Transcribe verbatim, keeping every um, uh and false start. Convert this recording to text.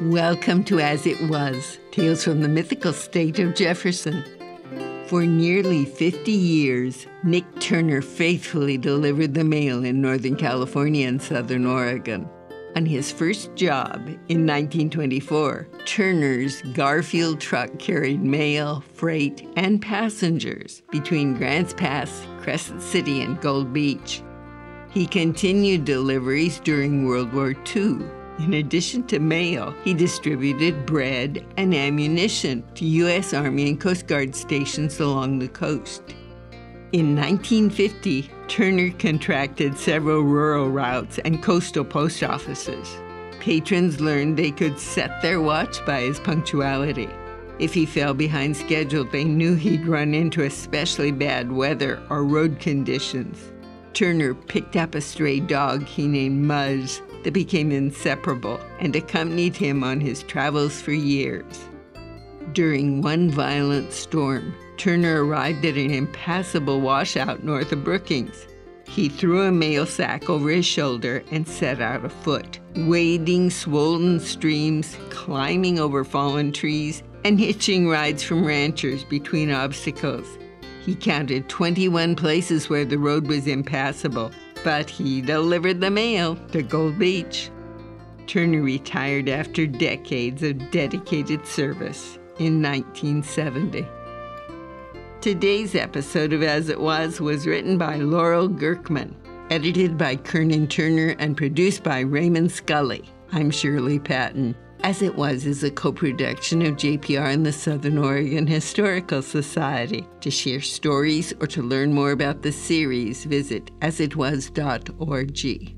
Welcome to As It Was, Tales from the Mythical State of Jefferson. For nearly fifty years, Nick Turner faithfully delivered the mail in Northern California and Southern Oregon. On his first job in nineteen twenty-four, Turner's Garfield truck carried mail, freight, and passengers between Grants Pass, Crescent City, and Gold Beach. He continued deliveries during World War Two. In addition to mail, he distributed bread and ammunition to U S Army and Coast Guard stations along the coast. In nineteen fifty, Turner contracted several rural routes and coastal post offices. Patrons learned they could set their watch by his punctuality. If he fell behind schedule, they knew he'd run into especially bad weather or road conditions. Turner picked up a stray dog he named Muzz that became inseparable and accompanied him on his travels for years. During one violent storm, Turner arrived at an impassable washout north of Brookings. He threw a mail sack over his shoulder and set out afoot, wading swollen streams, climbing over fallen trees, and hitching rides from ranchers between obstacles. He counted twenty-one places where the road was impassable, but he delivered the mail to Gold Beach. Turner retired after decades of dedicated service in nineteen seventy. Today's episode of As It Was was written by Laurel Gerkman, edited by Kernan Turner, and produced by Raymond Scully. I'm Shirley Patton. As It Was is a co-production of J P R and the Southern Oregon Historical Society. To share stories or to learn more about the series, visit as it was dot org.